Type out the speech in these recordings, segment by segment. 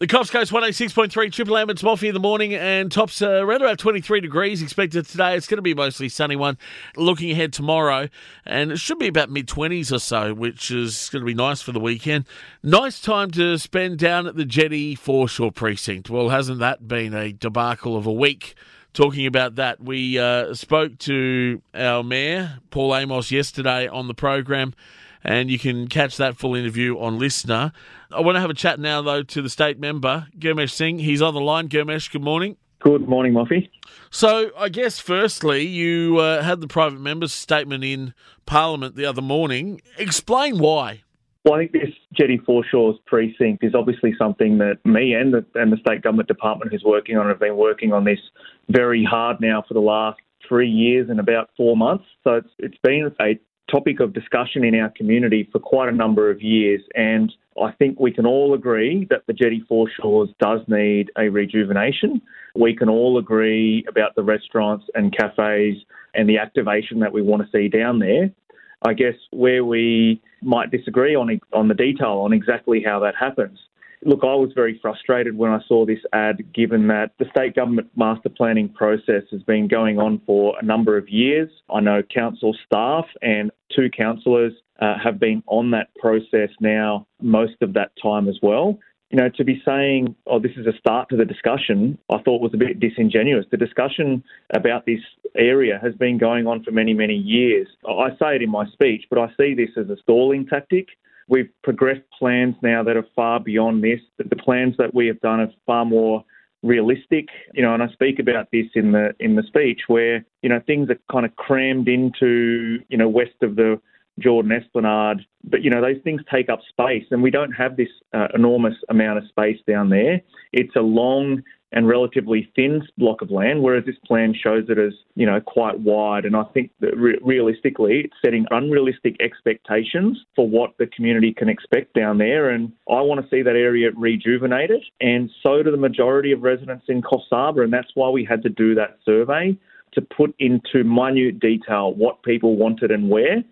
The Coffs Coast 186.3 Triple M. It's Moffy in the morning and tops around about 23 degrees expected today. It's going to be mostly sunny one. Looking ahead tomorrow, and it should be about mid-20s or so, which is going to be nice for the weekend. Nice time to spend down at the Jetty Foreshore Precinct. Well, hasn't that been a debacle of a week? Talking about that, we spoke to our Mayor, Paul Amos, yesterday on the program. And you can catch that full interview on Listener. I want to have a chat now, though, to the state member, Girimesh Singh. He's on the line. Girimesh, good morning. Good morning, Moffy. So I guess, firstly, you had the private member's statement in Parliament the other morning. Explain why. Well, I think this Jetty Foreshores precinct is obviously something that me and the state government department who's working on it have been working on this very hard now for the last 3 years and about 4 months. So it's been a topic of discussion in our community for quite a number of years, and I think we can all agree that the Jetty Foreshores does need a rejuvenation. We can all agree about the restaurants and cafes and the activation that we want to see down there. I guess where we might disagree on the detail on exactly how that happens. Look, I was very frustrated when I saw this ad, given that the state government master planning process has been going on for a number of years. I know council staff and 2 councillors have been on that process now most of that time as well. You know, to be saying, oh, this is a start to the discussion, I thought was a bit disingenuous. The discussion about this area has been going on for many, many years. I say it in my speech, but I see this as a stalling tactic. We've progressed plans now that are far beyond this. The plans that we have done are far more realistic, you know, and I speak about this in the speech where, you know, things are kind of crammed into, you know, west of the Jordan Esplanade. But, you know, those things take up space and we don't have this enormous amount of space down there. It's a long and relatively thin block of land, whereas this plan shows it as, you know, quite wide. And I think that realistically, it's setting unrealistic expectations for what the community can expect down there. And I want to see that area rejuvenated. And so do the majority of residents in Coffs Harbour. And that's why we had to do that survey to put into minute detail what people wanted and where.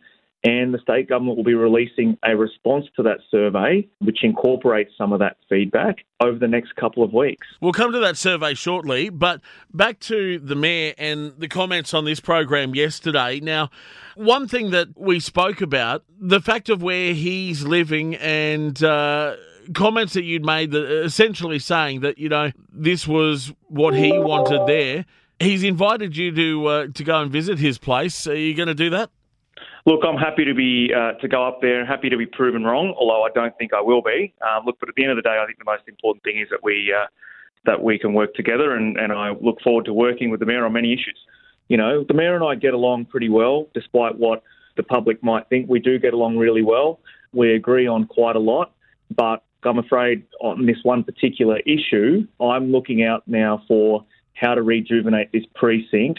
And the state government will be releasing a response to that survey, which incorporates some of that feedback over the next couple of weeks. We'll come to that survey shortly, but back to the Mayor and the comments on this program yesterday. Now, one thing that we spoke about, the fact of where he's living and comments that you'd made that essentially saying that, you know, this was what he wanted there. He's invited you to go and visit his place. Are you going to do that? Look, I'm happy to be to go up there and happy to be proven wrong, although I don't think I will be. Look, but at the end of the day, I think the most important thing is that we can work together, and I look forward to working with the Mayor on many issues. You know, the Mayor and I get along pretty well, despite what the public might think. We do get along really well. We agree on quite a lot, but I'm afraid on this one particular issue, I'm looking out now for how to rejuvenate this precinct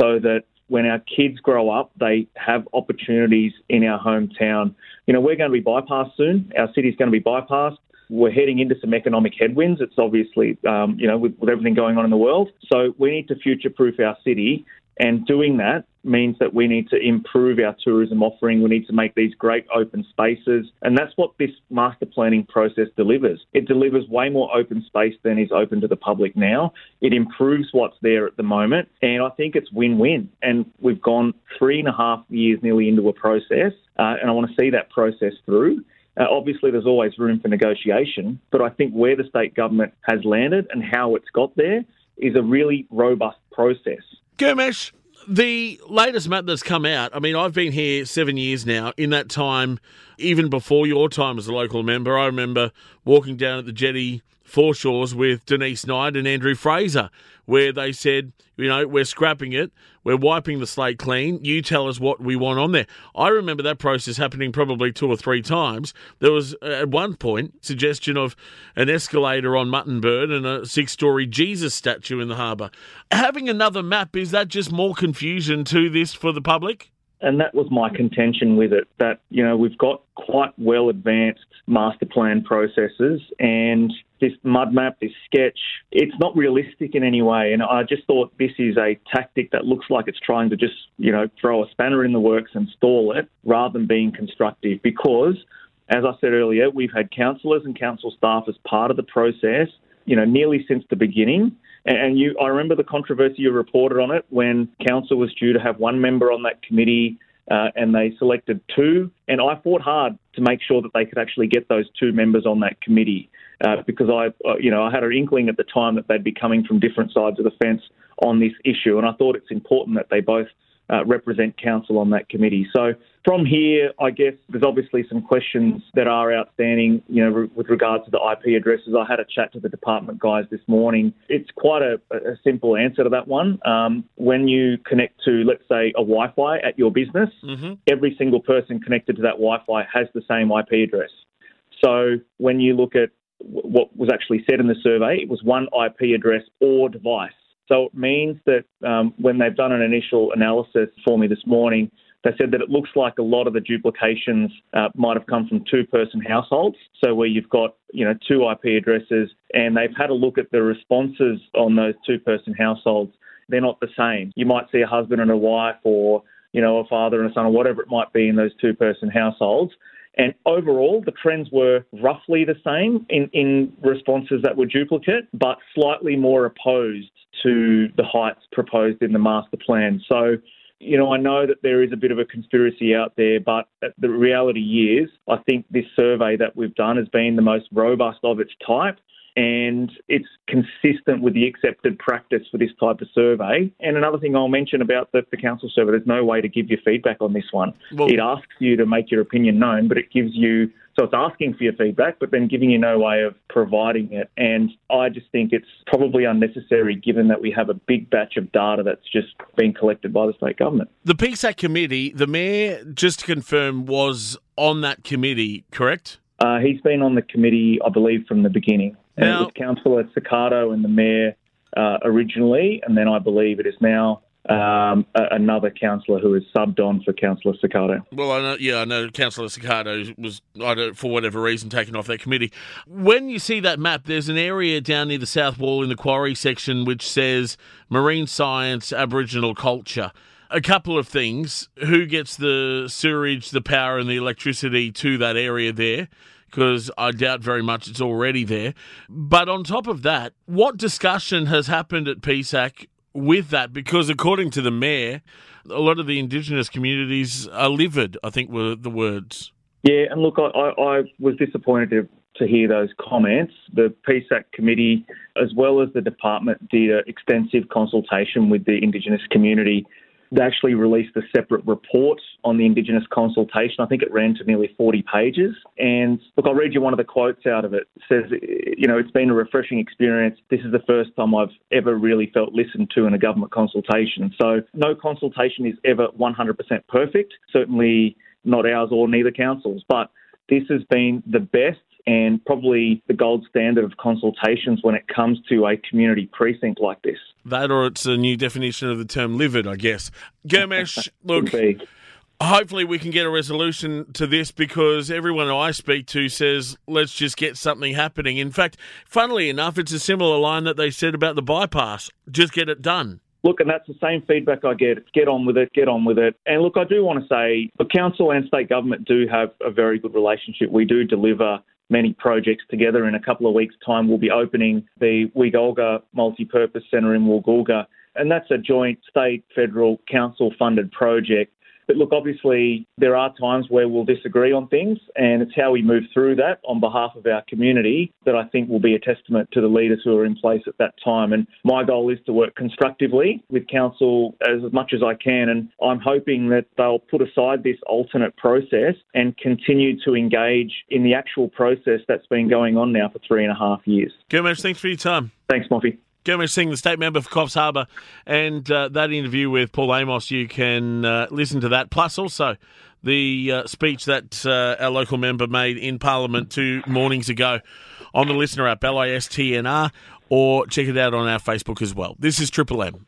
so that when our kids grow up, they have opportunities in our hometown. You know, we're going to be bypassed soon. Our city's going to be bypassed. We're heading into some economic headwinds. It's obviously, you know, with everything going on in the world. So we need to future-proof our city. And doing that means that we need to improve our tourism offering. We need to make these great open spaces. And that's what this master planning process delivers. It delivers way more open space than is open to the public now. It improves what's there at the moment. And I think it's win-win. And we've gone 3.5 years nearly into a process. And I want to see that process through. Obviously, there's always room for negotiation. But I think where the state government has landed and how it's got there is a really robust process. Girimesh, the latest map that's come out, I mean, I've been here 7 years now. In that time, even before your time as a local member, I remember walking down at the Jetty Foreshores with Denise Knight and Andrew Fraser, where they said, you know, we're scrapping it, we're wiping the slate clean, you tell us what we want on there. I remember that process happening probably 2 or 3 times. There was, at one point, suggestion of an escalator on Mutton Bird and a 6-story Jesus statue in the harbour. Having another map, is that just more confusion to this for the public? And that was my contention with it, that, you know, we've got quite well advanced master plan processes and this mud map, this sketch, it's not realistic in any way. And I just thought this is a tactic that looks like it's trying to just, you know, throw a spanner in the works and stall it rather than being constructive, because As I said earlier, we've had councillors and council staff as part of the process, you know, nearly since the beginning. And I remember the controversy you reported on it when council was due to have one member on that committee and they selected two. And I fought hard to make sure that they could actually get those two members on that committee because I had an inkling at the time that they'd be coming from different sides of the fence on this issue. And I thought it's important that they both represent council on that committee. So from here, I guess there's obviously some questions that are outstanding, you know, with regards to the IP addresses. I had a chat to the department guys this morning. It's quite a simple answer to that one. When you connect to, let's say, a Wi-Fi at your business, every single person connected to that Wi-Fi has the same IP address. So when you look at what was actually said in the survey, it was one IP address or device. So it means that when they've done an initial analysis for me this morning, they said that it looks like a lot of the duplications might have come from two-person households, so where you've got, you know, two IP addresses, and they've had a look at the responses on those two-person households. They're not the same. You might see a husband and a wife or, you know, a father and a son or whatever it might be in those two-person households. And overall, the trends were roughly the same in responses that were duplicate, but slightly more opposed to the heights proposed in the master plan. So, you know, I know that there is a bit of a conspiracy out there, but the reality is I think this survey that we've done has been the most robust of its type, and it's consistent with the accepted practice for this type of survey. And another thing I'll mention about the council survey, there's no way to give your feedback on this one. Well, it asks you to make your opinion known, but it gives you, so it's asking for your feedback, but then giving you no way of providing it. And I just think it's probably unnecessary given that we have a big batch of data that's just been collected by the state government. The PSAC committee, the mayor, just to confirm, was on that committee, correct? He's been on the committee, I believe, from the beginning. And it was Councillor Ciccardo and the Mayor originally, and then I believe it is now another councillor who is subbed on for Councillor Ciccardo. Well, I know Councillor Ciccardo was, for whatever reason, taken off that committee. When you see that map, there's an area down near the south wall in the quarry section which says Marine Science, Aboriginal Culture. A couple of things. Who gets the sewerage, the power and the electricity to that area there? Because I doubt very much it's already there. But on top of that, what discussion has happened at PSAC with that? Because according to the mayor, a lot of the Indigenous communities are livid, I think were the words. Yeah, and look, I was disappointed to hear those comments. The PSAC committee, as well as the department, did an extensive consultation with the Indigenous community. They actually released a separate report on the Indigenous consultation. I think it ran to nearly 40 pages. And look, I'll read you one of the quotes out of it. It says, you know, it's been a refreshing experience. This is the first time I've ever really felt listened to in a government consultation. So no consultation is ever 100% perfect, certainly not ours or neither council's. But this has been the best and probably the gold standard of consultations when it comes to a community precinct like this. That or it's a new definition of the term livid, I guess. Girimesh, look, hopefully we can get a resolution to this because everyone I speak to says, let's just get something happening. In fact, funnily enough, it's a similar line that they said about the bypass. Just get it done. Look, and that's the same feedback I get. It's get on with it, get on with it. And look, I do want to say the council and state government do have a very good relationship. We do deliver many projects together. In a couple of weeks' time, we'll be opening the Wigolga Multipurpose Centre in Woolgoolga, and that's a joint state, federal, council-funded project. But look, obviously, there are times where we'll disagree on things, and it's how we move through that on behalf of our community that I think will be a testament to the leaders who are in place at that time. And my goal is to work constructively with council as much as I can, and I'm hoping that they'll put aside this alternate process and continue to engage in the actual process that's been going on now for 3.5 years. Girimesh, thanks for your time. Thanks, Moffy. Girimesh Singh, the state member for Coffs Harbour, and that interview with Paul Amos, you can listen to that, plus also the speech that our local member made in Parliament 2 mornings ago on the listener app, LISTNR, or check it out on our Facebook as well. This is Triple M.